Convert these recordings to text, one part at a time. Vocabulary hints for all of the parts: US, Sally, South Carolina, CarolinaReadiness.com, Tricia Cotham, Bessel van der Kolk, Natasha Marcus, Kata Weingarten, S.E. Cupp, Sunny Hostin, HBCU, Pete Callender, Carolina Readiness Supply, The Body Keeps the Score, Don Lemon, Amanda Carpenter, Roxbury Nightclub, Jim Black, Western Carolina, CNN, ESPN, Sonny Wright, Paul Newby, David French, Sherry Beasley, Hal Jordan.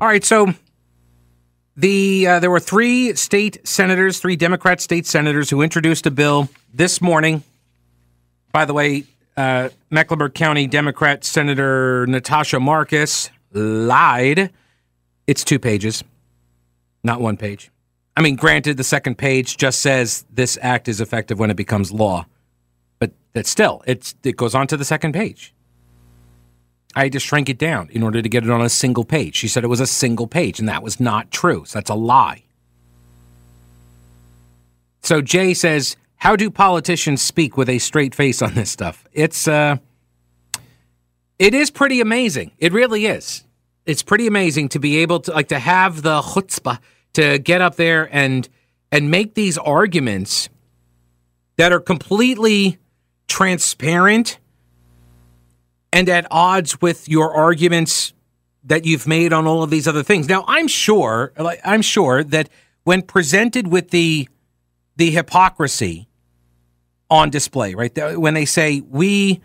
All right, so there were three Democrat state senators who introduced a bill this morning. By the way, Mecklenburg County Democrat Senator Natasha Marcus lied. It's 2 pages. Not 1 page. I mean, granted, the second page just says this act is effective when it becomes law. But that's still, it goes on to the second page. I had to shrink it down in order to get it on a single page. She said it was a single page, and that was not true. So that's a lie. So Jay says, how do politicians speak with a straight face on this stuff? It is pretty amazing. It really is. It's pretty amazing to be able to to have the chutzpah to get up there and make these arguments that are completely transparent and at odds with your arguments that you've made on all of these other things. Now, I'm sure that when presented with the hypocrisy on display, right? When they say we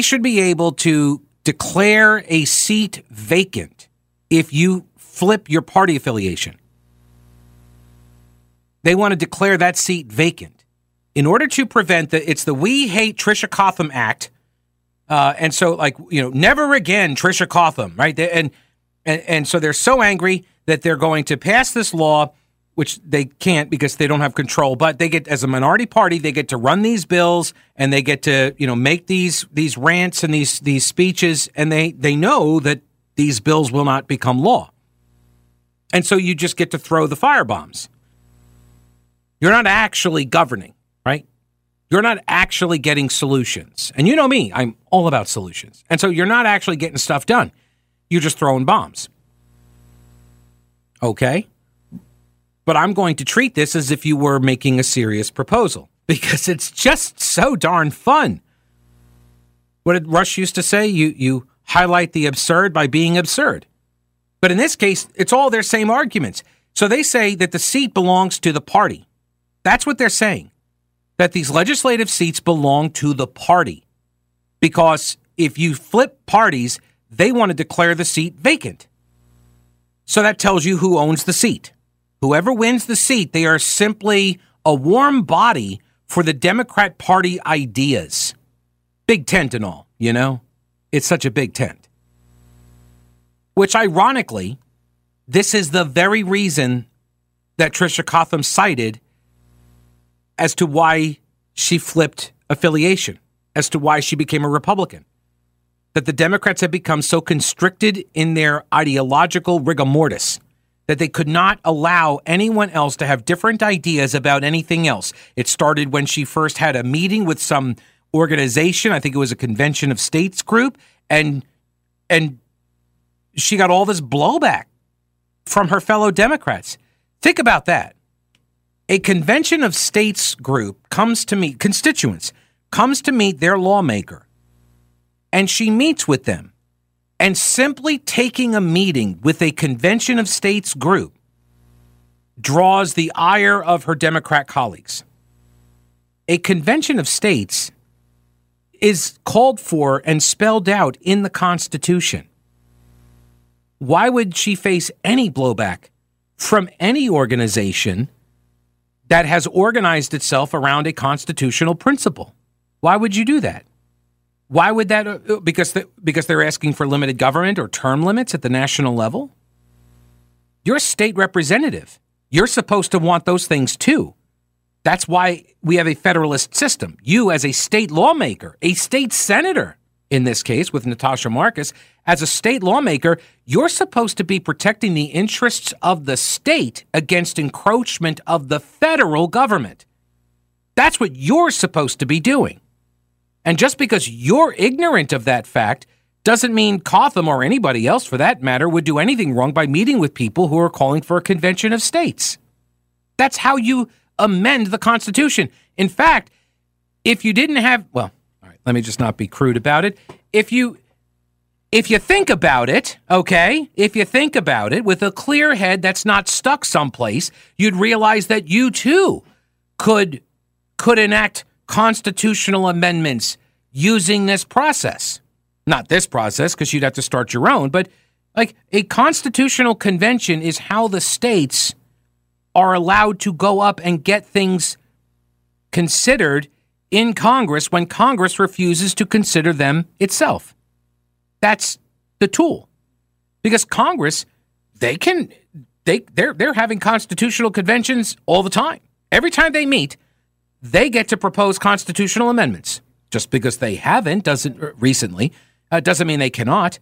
should be able to declare a seat vacant if you flip your party affiliation. They want to declare that seat vacant in order to prevent the We Hate Tricia Cotham Act. And so never again, Tricia Cotham, right? And so they're so angry that they're going to pass this law, which they can't because they don't have control, but they get, as a minority party, they get to run these bills and they get to, make these rants and these speeches, and they know that these bills will not become law. And so you just get to throw the firebombs. You're not actually governing, right? You're not actually getting solutions. And you know me, I'm all about solutions. And so you're not actually getting stuff done. You're just throwing bombs. Okay. But I'm going to treat this as if you were making a serious proposal because it's just so darn fun. What did Rush used to say? You highlight the absurd by being absurd. But in this case, it's all their same arguments. So they say that the seat belongs to the party. That's what they're saying, that these legislative seats belong to the party. Because if you flip parties, they want to declare the seat vacant. So that tells you who owns the seat. Whoever wins the seat, they are simply a warm body for the Democrat Party ideas. Big tent and all, It's such a big tent. Which, ironically, this is the very reason that Tricia Cotham cited as to why she flipped affiliation, as to why she became a Republican. That the Democrats have become so constricted in their ideological rigor mortis that they could not allow anyone else to have different ideas about anything else. It started when she first had a meeting with some organization. I think it was a Convention of States group. And she got all this blowback from her fellow Democrats. Think about that. A Convention of States group comes to meet their lawmaker. And she meets with them. And simply taking a meeting with a Convention of States group draws the ire of her Democrat colleagues. A Convention of States is called for and spelled out in the Constitution. Why would she face any blowback from any organization that has organized itself around a constitutional principle? Why would you do that? Why would that? Because they're asking for limited government or term limits at the national level? You're a state representative. You're supposed to want those things too. That's why we have a federalist system. You, as a state lawmaker, a state senator, in this case with Natasha Marcus, as a state lawmaker, you're supposed to be protecting the interests of the state against encroachment of the federal government. That's what you're supposed to be doing. And just because you're ignorant of that fact Doesn't mean Cotham or anybody else, for that matter, would do anything wrong by meeting with people who are calling for a convention of states. That's how you amend the Constitution. In fact, if you didn't have... Well, all right, let me just not be crude about it. If you think about it, okay, if you think about it with a clear head that's not stuck someplace, you'd realize that you too could enact constitutional amendments using this process. Not this process, because you'd have to start your own, but like a constitutional convention is how the states are allowed to go up and get things considered in Congress when Congress refuses to consider them itself. That's the tool. Because Congress, they're having constitutional conventions all the time. Every time they meet, they get to propose constitutional amendments. Just because they haven't doesn't mean they cannot.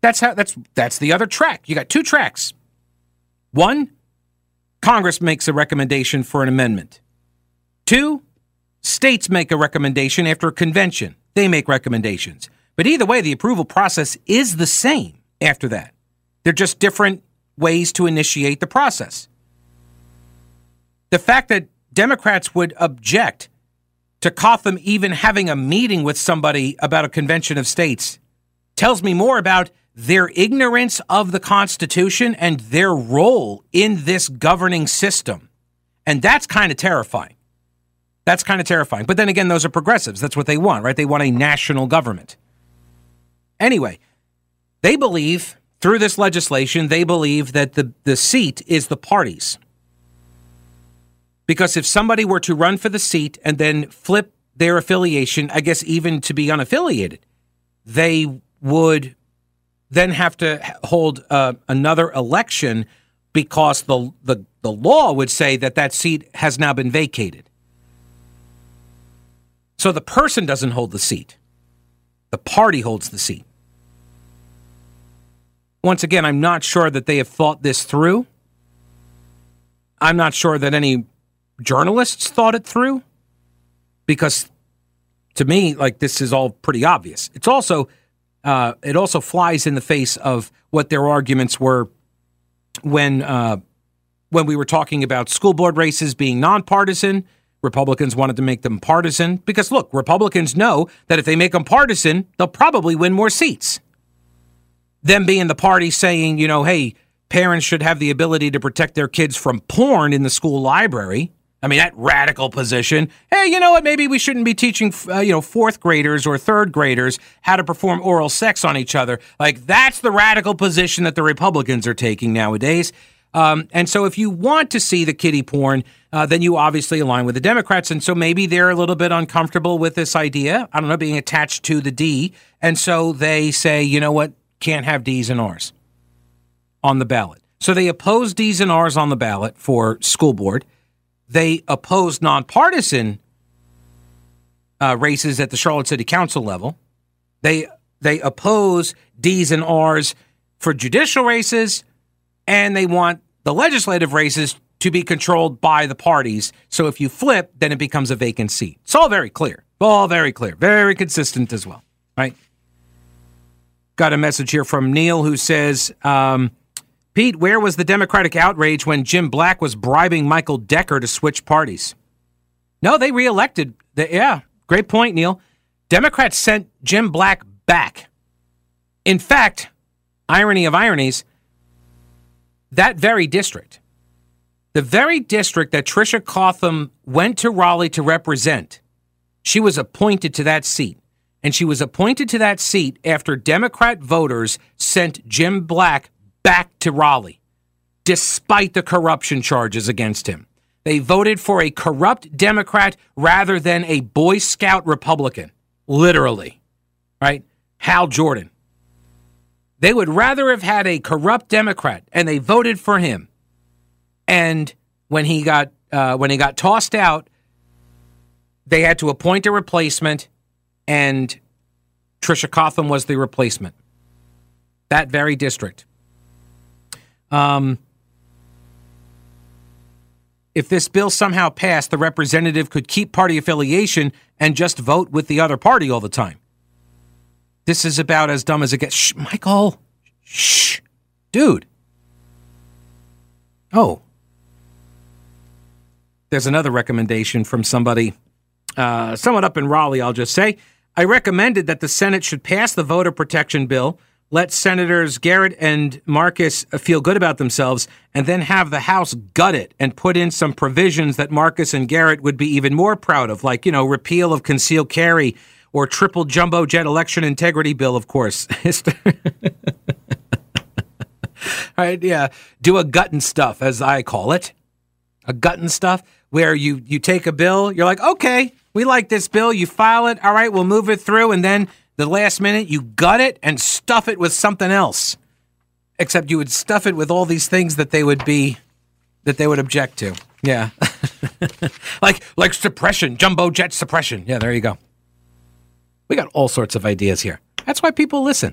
That's the other track. You got two tracks. One, Congress makes a recommendation for an amendment. Two, states make a recommendation after a convention. They make recommendations. But either way, the approval process is the same after that. They're just different ways to initiate the process. The fact that Democrats would object to Cotham even having a meeting with somebody about a convention of states tells me more about their ignorance of the Constitution and their role in this governing system. And that's kind of terrifying. That's kind of terrifying. But then again, those are progressives. That's what they want, right? They want a national government. Anyway, they believe, through this legislation, they believe that the seat is the party's. Because if somebody were to run for the seat and then flip their affiliation, I guess even to be unaffiliated, they would then have to hold another election because the law would say that seat has now been vacated. So the person doesn't hold the seat. The party holds the seat. Once again, I'm not sure that they have thought this through. I'm not sure that any journalists thought it through, because to me, like, this is all pretty obvious. It's also, it also flies in the face of what their arguments were when we were talking about school board races being nonpartisan. Republicans wanted to make them partisan because, look, Republicans know that if they make them partisan, they'll probably win more seats. Them being the party saying, you know, hey, parents should have the ability to protect their kids from porn in the school library. I mean, that radical position. Hey, you know what? Maybe we shouldn't be teaching, fourth graders or third graders how to perform oral sex on each other. Like, that's the radical position that the Republicans are taking nowadays. And so if you want to see the kiddie porn, then you obviously align with the Democrats. And so maybe they're a little bit uncomfortable with this idea, I don't know, being attached to the D. And so they say, you know what? Can't have D's and R's on the ballot. So they oppose D's and R's on the ballot for school board. They oppose nonpartisan races at the Charlotte City Council level. They oppose D's and R's for judicial races, and they want the legislative races to be controlled by the parties. So if you flip, then it becomes a vacant seat. It's all very clear. All very clear. Very consistent as well, right? Got a message here from Neil who says, Pete, where was the Democratic outrage when Jim Black was bribing Michael Decker to switch parties? No, they reelected. Yeah, great point, Neil. Democrats sent Jim Black back. In fact, irony of ironies, that very district, the very district that Tricia Cotham went to Raleigh to represent, she was appointed to that seat. And she was appointed to that seat after Democrat voters sent Jim Black back to Raleigh, despite the corruption charges against him. They voted for a corrupt Democrat rather than a Boy Scout Republican, literally, right? Hal Jordan. They would rather have had a corrupt Democrat, and they voted for him. And when he got tossed out, they had to appoint a replacement, and Tricia Cotham was the replacement. That very district. If this bill somehow passed, the representative could keep party affiliation and just vote with the other party all the time. This is about as dumb as it gets. Shh, Michael. Shh. Dude. Oh. There's another recommendation from somebody, someone up in Raleigh, I'll just say. I recommended that the Senate should pass the voter protection bill, let Senators Garrett and Marcus feel good about themselves, and then have the House gut it and put in some provisions that Marcus and Garrett would be even more proud of, like, you know, repeal of concealed carry or triple jumbo jet election integrity bill, of course. All right, yeah, do a gut and stuff, as I call it. A gut and stuff, where you take a bill, you're like, okay, we like this bill, you file it, all right, we'll move it through, and then the last minute you gut it and stuff it with something else. Except you would stuff it with all these things that they would object to. Yeah. like suppression, jumbo jet suppression. Yeah, there you go. We got all sorts of ideas here. That's why people listen.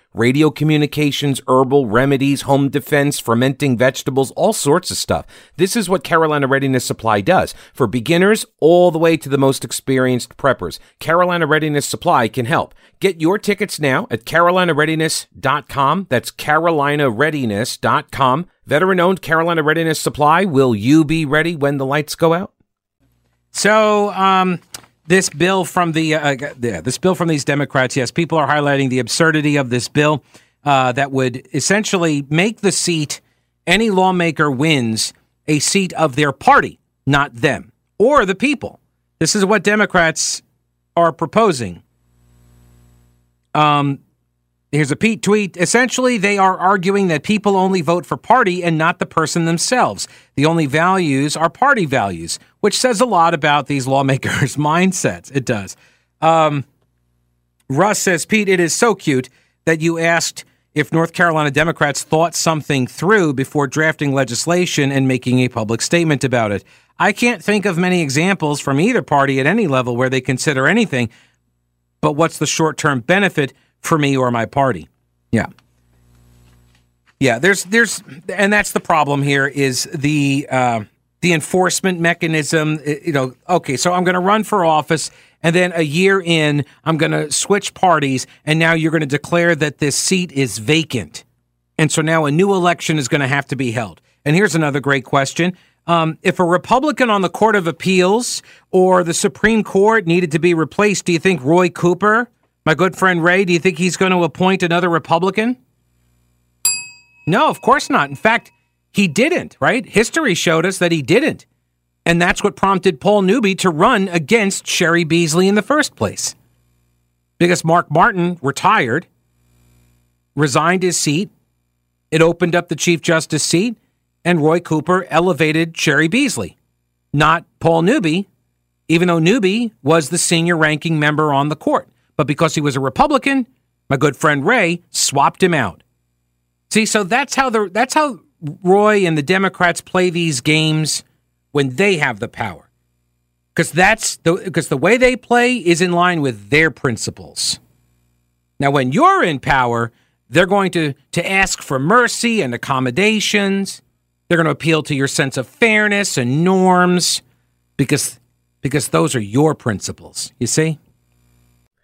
radio communications, herbal remedies, home defense, fermenting vegetables, all sorts of stuff. This is what Carolina Readiness Supply does. For beginners all the way to the most experienced preppers, Carolina Readiness Supply can help. Get your tickets now at CarolinaReadiness.com. That's CarolinaReadiness.com. Veteran-owned Carolina Readiness Supply. Will you be ready when the lights go out? So, this bill from these Democrats, yes, people are highlighting the absurdity of this bill that would essentially make the seat any lawmaker wins a seat of their party, not them or the people. This is what Democrats are proposing. Here's a Pete tweet. Essentially, they are arguing that people only vote for party and not the person themselves. The only values are party values, which says a lot about these lawmakers' mindsets. It does. Russ says, Pete, it is so cute that you asked if North Carolina Democrats thought something through before drafting legislation and making a public statement about it. I can't think of many examples from either party at any level where they consider anything, but what's the short-term benefit for me or my party? Yeah. Yeah, there's and that's the problem here is the enforcement mechanism, you know, okay, so I'm going to run for office and then a year in, I'm going to switch parties and now you're going to declare that this seat is vacant. And so now a new election is going to have to be held. And here's another great question. If a Republican on the Court of Appeals or the Supreme Court needed to be replaced, do you think Roy Cooper, my good friend Ray, do you think he's going to appoint another Republican? No, of course not. In fact, he didn't, right? History showed us that he didn't. And that's what prompted Paul Newby to run against Sherry Beasley in the first place. Because Mark Martin retired, resigned his seat, it opened up the Chief Justice seat, and Roy Cooper elevated Sherry Beasley, not Paul Newby, even though Newby was the senior ranking member on the court. But because he was a Republican, my good friend Ray swapped him out. See, so that's how Roy and the Democrats play these games when they have the power, because the way they play is in line with their principles. Now, when you're in power, they're going to ask for mercy and accommodations. They're going to appeal to your sense of fairness and norms, because those are your principles. You see.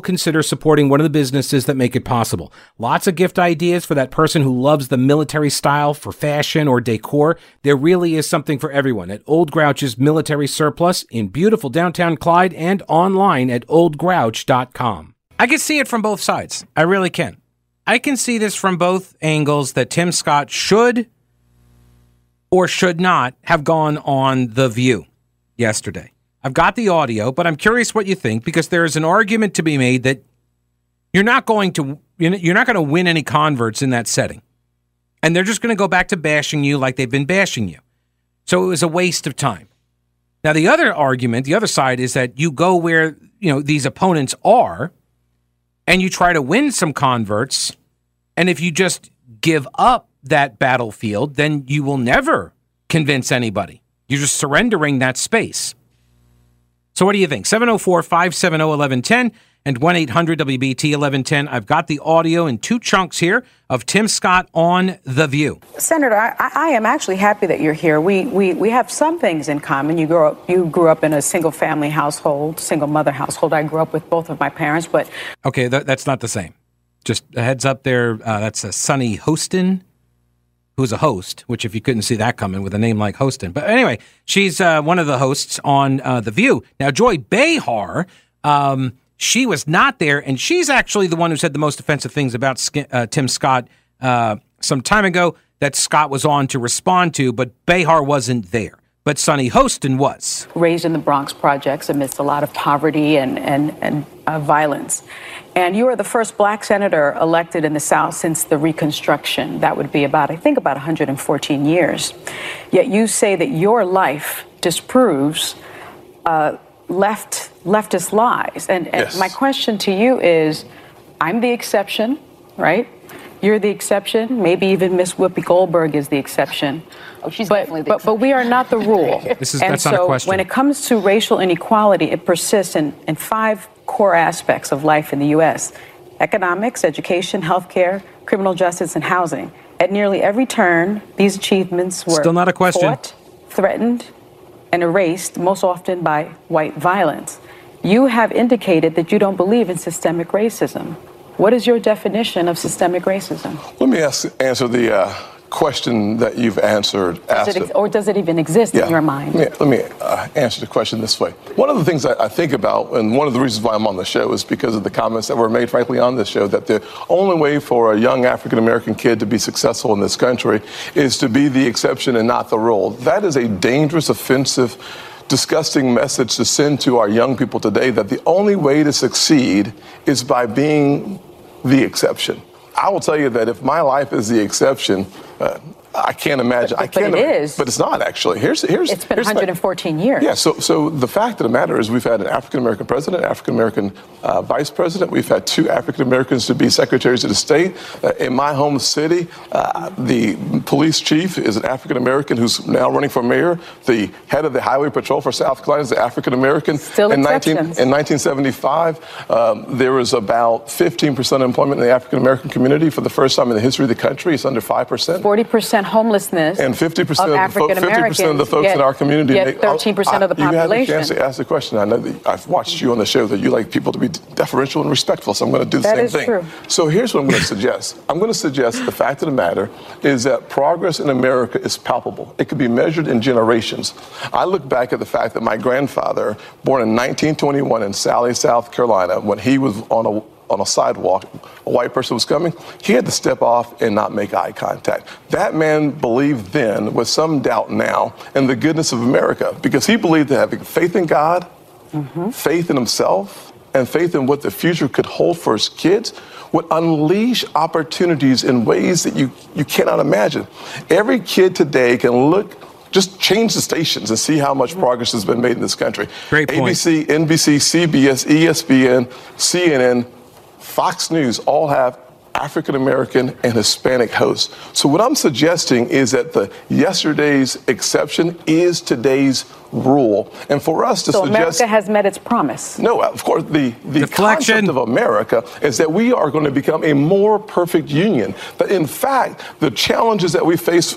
consider supporting one of the businesses that make it possible. Lots of gift ideas for that person who loves the military style for fashion or decor. There really is something for everyone at Old Grouch's Military Surplus in beautiful downtown Clyde and online at oldgrouch.com. I can see it from both sides. I really can. I can see this from both angles that Tim Scott should or should not have gone on The View yesterday. I've got the audio, but I'm curious what you think, because there is an argument to be made that You're not going to win any converts in that setting. And they're just going to go back to bashing you like they've been bashing you. So it was a waste of time. Now, the other argument, the other side, is that you go where, you know, these opponents are, and you try to win some converts, and if you just give up that battlefield, then you will never convince anybody. You're just surrendering that space. So what do you think? 704-570-1110 and 1-800-WBT-1110. I've got the audio in two chunks here of Tim Scott on The View. Senator, I am actually happy that you're here. We have some things in common. You grew up in a single-family household, single-mother household. I grew up with both of my parents, but... Okay, that's not the same. Just a heads up there, that's a Sunny Hostin, who's a host, which if you couldn't see that coming with a name like Hostin. But anyway, she's one of the hosts on The View. Now, Joy Behar... She was not there, and she's actually the one who said the most offensive things about Tim Scott some time ago that Scott was on to respond to, but Behar wasn't there. But Sunny Hostin was. Raised in the Bronx projects amidst a lot of poverty and violence. And you are the first black senator elected in the South since the Reconstruction. That would be about 114 years. Yet you say that your life disproves leftist lies. And yes. My question to you is, I'm the exception, right? You're the exception. Maybe even Miss Whoopi Goldberg is the exception. Oh, she's definitely the exception. But we are not the rule. That's not a question. When it comes to racial inequality, it persists in five core aspects of life in the U.S. Economics, education, healthcare, criminal justice, and housing. At nearly every turn, these achievements were still not a question. Fought, threatened, and erased, most often by white violence. You have indicated that you don't believe in systemic racism. What is your definition of systemic racism? Let me answer the question that you've answered. Does it even exist in your mind? Yeah. Let me answer the question this way. One of the things I think about, and one of the reasons why I'm on the show, is because of the comments that were made, frankly, on this show, that the only way for a young African-American kid to be successful in this country is to be the exception and not the rule. That is a dangerous, offensive, disgusting message to send to our young people today, that the only way to succeed is by being the exception. I will tell you that if my life is the exception, I can't imagine. But it is. But it's not, actually. It's been 114 years. Yeah, so the fact of the matter is we've had an African-American president, African-American vice president. We've had two African-Americans to be secretaries of the state. In my home city, the police chief is an African-American who's now running for mayor. The head of the highway patrol for South Carolina is an African-American. Still exceptions. In 1975, there was about 15% unemployment in the African-American community for the first time in the history of the country. It's under 5%. 40%. Homelessness and 50% of African Americans. 50% of the folks in our community. 13% of the population. You had a chance to ask the question. I know that I've watched you on the show that you like people to be deferential and respectful, so I'm going to do the same thing. That is true. So here's what I'm going to suggest. I'm going to suggest the fact of the matter is that progress in America is palpable. It can be measured in generations. I look back at the fact that my grandfather, born in 1921 in Sally, South Carolina, when he was on a sidewalk, a white person was coming, he had to step off and not make eye contact. That man believed then, with some doubt now, in the goodness of America, because he believed that having faith in God, faith in himself, and faith in what the future could hold for his kids would unleash opportunities in ways that you cannot imagine. Every kid today can just change the stations and see how much progress has been made in this country. Great point. ABC, NBC, CBS, ESPN, CNN, Fox News all have African-American and Hispanic hosts. So what I'm suggesting is that the yesterday's exception is today's rule. And for us to suggest... America has met its promise. No, of course, the concept of America is that we are going to become a more perfect union. But in fact, the challenges that we face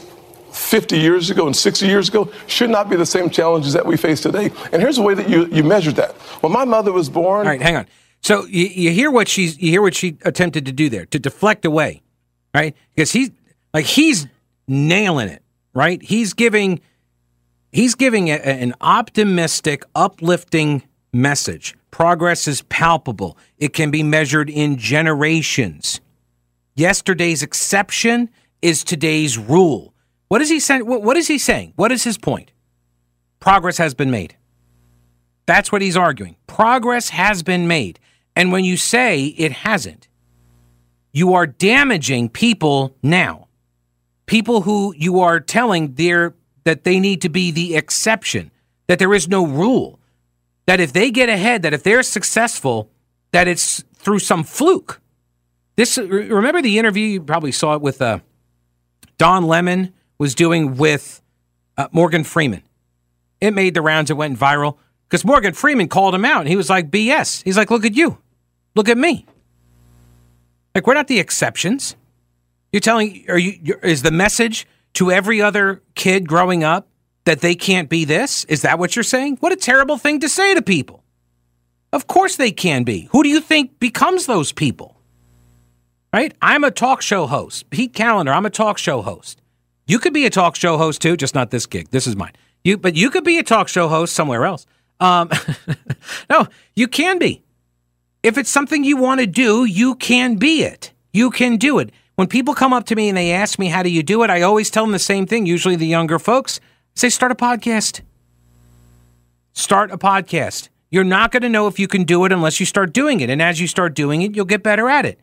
50 years ago and 60 years ago should not be the same challenges that we face today. And here's the way that you measure that. When my mother was born... All right, hang on. So you hear what she attempted to do there, to deflect away, right? Because he's nailing it, right? He's giving an optimistic, uplifting message. Progress is palpable. It can be measured in generations. Yesterday's exception is today's rule. What is he saying? What is his point? Progress has been made. That's what he's arguing. Progress has been made. And when you say it hasn't, you are damaging people now. People who you are telling that they need to be the exception, that there is no rule, that if they get ahead, that if they're successful, that it's through some fluke. Remember the interview, you probably saw it, with Don Lemon was doing with Morgan Freeman. It made the rounds, it went viral, because Morgan Freeman called him out, and he was like, BS. He's like, look at you. Look at me. Like, we're not the exceptions. You're telling, is the message to every other kid growing up that they can't be this? Is that what you're saying? What a terrible thing to say to people. Of course they can be. Who do you think becomes those people? Right? I'm a talk show host. Pete Callender, I'm a talk show host. You could be a talk show host too, just not this gig. This is mine. But you could be a talk show host somewhere else. No, you can be. If it's something you want to do, you can be it. You can do it. When people come up to me and they ask me, how do you do it? I always tell them the same thing, usually the younger folks. I say, start a podcast. Start a podcast. You're not going to know if you can do it unless you start doing it. And as you start doing it, you'll get better at it.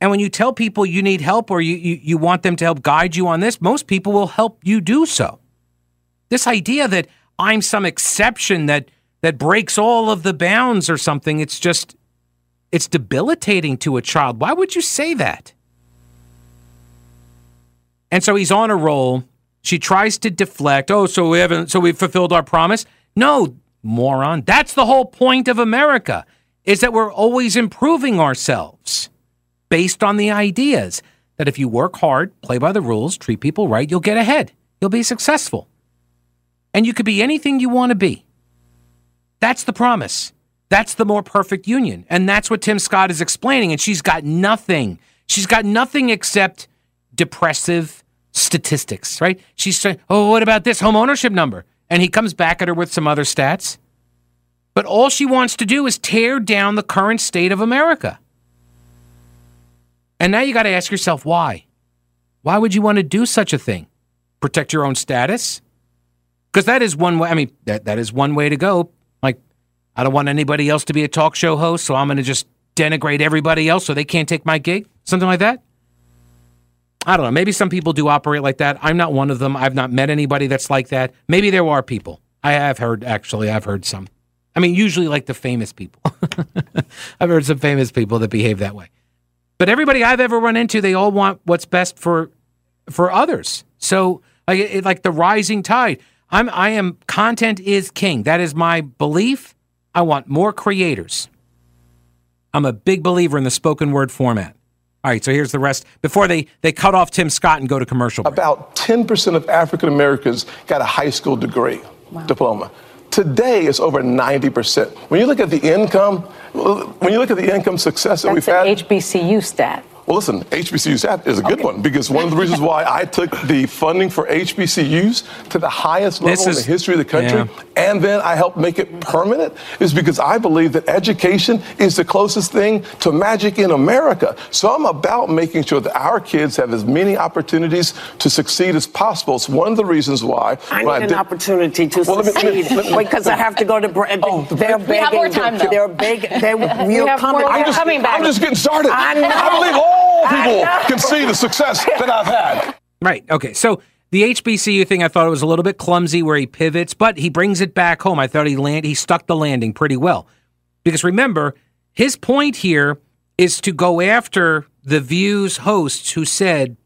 And when you tell people you need help, or you want them to help guide you on this, most people will help you do so. This idea that I'm some exception that breaks all of the bounds or something, it's debilitating to a child. Why would you say that? And so he's on a roll. She tries to deflect. Oh, so we've fulfilled our promise. No, moron. That's the whole point of America, is that we're always improving ourselves based on the ideas that if you work hard, play by the rules, treat people right, you'll get ahead. You'll be successful. And you could be anything you want to be. That's the promise. That's the more perfect union. And that's what Tim Scott is explaining. And she's got nothing. She's got nothing except depressive statistics, right? She's saying, oh, what about this homeownership number? And he comes back at her with some other stats. But all she wants to do is tear down the current state of America. And now you got to ask yourself, why? Why would you want to do such a thing? Protect your own status? Because that is one way. I mean, that is one way to go. Like, I don't want anybody else to be a talk show host, so I'm going to just denigrate everybody else so they can't take my gig. Something like that. I don't know. Maybe some people do operate like that. I'm not one of them. I've not met anybody that's like that. Maybe there are people. I have heard, actually. I've heard some. I mean, usually like the famous people. I've heard some famous people that behave that way. But everybody I've ever run into, they all want what's best for others. So like the rising tide. I am content is king. That is my belief. I want more creators. I'm a big believer in the spoken word format. All right, so here's the rest. Before they cut off Tim Scott and go to commercial break. About 10% of African Americans got a high school degree, diploma. Today, it's over 90%. When you look at the income, success that we've had. That's an HBCU stat. Well, listen, HBCU's app is a good one, because one of the reasons why I took the funding for HBCUs to the highest level in the history of the country, and then I helped make it permanent, is because I believe that education is the closest thing to magic in America. So I'm about making sure that our kids have as many opportunities to succeed as possible. It's one of the reasons why. I need an opportunity to succeed, because I have to go to break. We have more time, though. Coming back. I'm just getting started. I believe all people can see the success that I've had. Right. Okay. So the HBCU thing, I thought it was a little bit clumsy where he pivots, but he brings it back home. I thought he stuck the landing pretty well. Because remember, his point here is to go after the View's hosts who said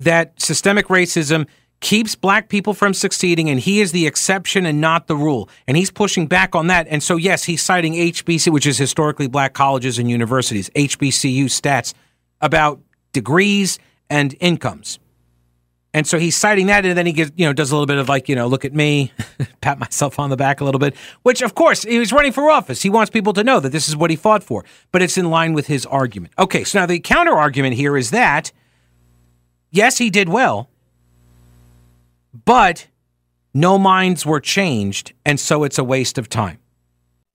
that systemic racism keeps black people from succeeding, and he is the exception and not the rule. And he's pushing back on that. And so, yes, he's citing HBCU, which is historically black colleges and universities, HBCU stats about degrees and incomes. And so he's citing that, and then he gives, does a little bit of look at me, pat myself on the back a little bit, which, of course, he was running for office. He wants people to know that this is what he fought for, but it's in line with his argument. Okay, so now the counter argument here is that, yes, he did well, but no minds were changed, and so it's a waste of time.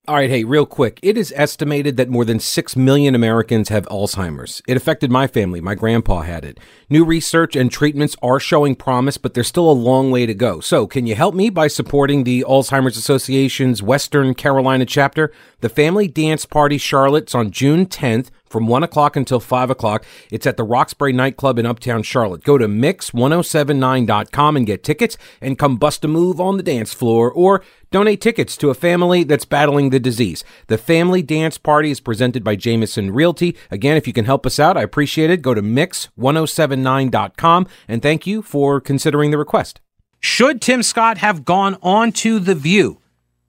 All right, hey, real quick. It is estimated that more than 6 million Americans have Alzheimer's. It affected my family. My grandpa had it. New research and treatments are showing promise, but there's still a long way to go. So can you help me by supporting the Alzheimer's Association's Western Carolina chapter? The Family Dance Party Charlotte's on June 10th. from 1 o'clock until 5 o'clock. It's at the Roxbury Nightclub in Uptown Charlotte. Go to mix1079.com and get tickets and come bust a move on the dance floor or donate tickets to a family that's battling the disease. The Family Dance Party is presented by Jameson Realty. Again, if you can help us out, I appreciate it. Go to mix1079.com and thank you for considering the request. Should Tim Scott have gone on to The View?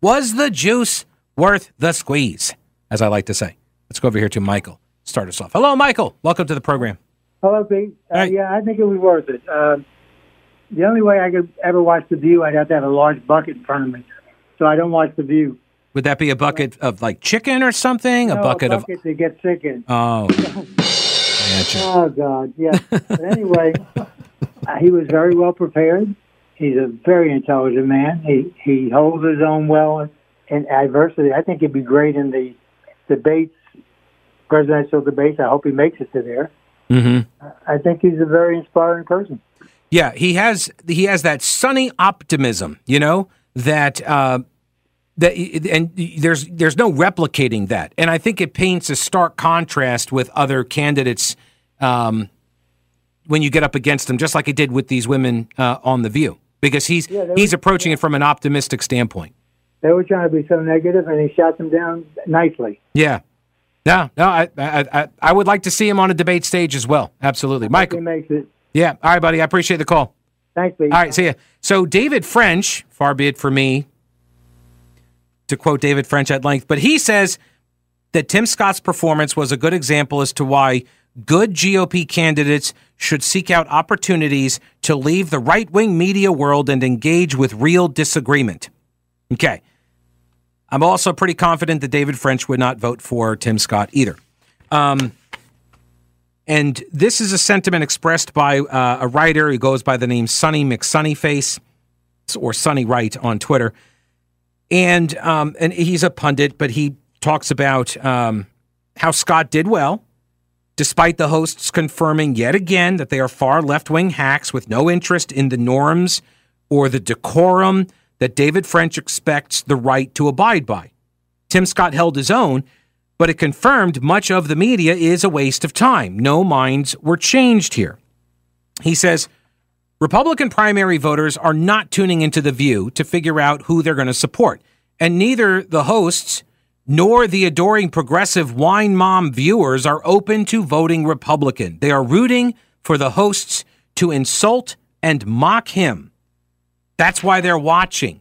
Was the juice worth the squeeze, as I like to say? Let's go over here to Michael. Start us off. Hello, Michael. Welcome to the program. Hello, Pete. Hey. Yeah, I think it was worth it. The only way I could ever watch The View, I'd have to have a large bucket in front of me. So I don't watch The View. Would that be a bucket of, like, chicken or something? No, a bucket to get sick in. Oh. Oh, God, yeah. But anyway, he was very well prepared. He's a very intelligent man. He holds his own well in adversity. I think he'd be great in the debates, presidential debates. I hope he makes it to there. Mm-hmm. I think he's a very inspiring person. Yeah, he has that sunny optimism, you know, that and there's no replicating that. And I think it paints a stark contrast with other candidates when you get up against them, just like it did with these women on The View, because he's approaching it from an optimistic standpoint. They were trying to be so negative, and he shot them down nicely. Yeah. No, I would like to see him on a debate stage as well. Absolutely. Michael. He makes it. Yeah. All right, buddy. I appreciate the call. Thanks, Pete. All right. See ya. So David French, far be it for me to quote David French at length, but he says that Tim Scott's performance was a good example as to why good GOP candidates should seek out opportunities to leave the right-wing media world and engage with real disagreement. Okay. I'm also pretty confident that David French would not vote for Tim Scott either. And this is a sentiment expressed by a writer who goes by the name Sonny McSunnyface, or Sonny Wright on Twitter. And he's a pundit, but he talks about how Scott did well, despite the hosts confirming yet again that they are far left-wing hacks with no interest in the norms or the decorum that David French expects the right to abide by. Tim Scott held his own, but it confirmed much of the media is a waste of time. No minds were changed here. He says, Republican primary voters are not tuning into The View to figure out who they're going to support, and neither the hosts nor the adoring progressive wine mom viewers are open to voting Republican. They are rooting for the hosts to insult and mock him. That's why they're watching.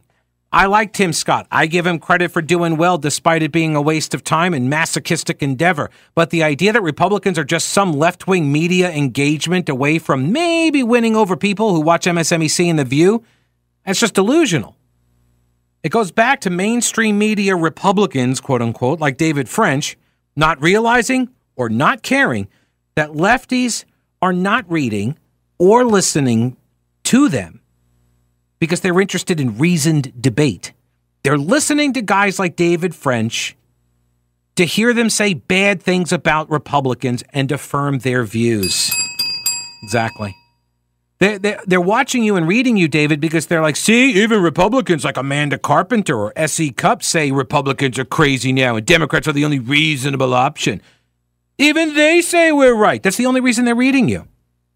I like Tim Scott. I give him credit for doing well despite it being a waste of time and masochistic endeavor. But the idea that Republicans are just some left-wing media engagement away from maybe winning over people who watch MSNBC and The View, that's just delusional. It goes back to mainstream media Republicans, quote-unquote, like David French, not realizing or not caring that lefties are not reading or listening to them because they're interested in reasoned debate. They're listening to guys like David French to hear them say bad things about Republicans and affirm their views. Exactly. They're watching you and reading you, David, because they're like, see, even Republicans like Amanda Carpenter or S.E. Cupp say Republicans are crazy now and Democrats are the only reasonable option. Even they say we're right. That's the only reason they're reading you.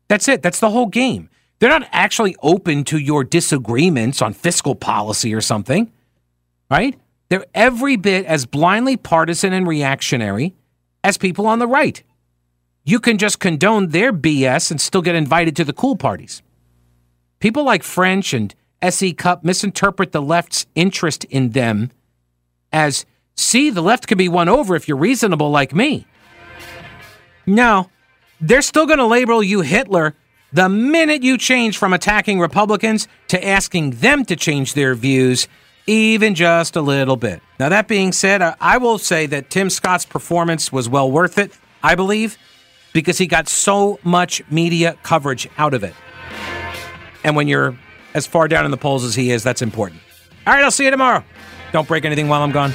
That's it. That's the whole game. They're not actually open to your disagreements on fiscal policy or something, right? They're every bit as blindly partisan and reactionary as people on the right. You can just condone their BS and still get invited to the cool parties. People like French and S.E. Cupp misinterpret the left's interest in them as, see, the left can be won over if you're reasonable like me. No, they're still going to label you Hitler the minute you change from attacking Republicans to asking them to change their views, even just a little bit. Now, that being said, I will say that Tim Scott's performance was well worth it, I believe, because he got so much media coverage out of it. And when you're as far down in the polls as he is, that's important. All right, I'll see you tomorrow. Don't break anything while I'm gone.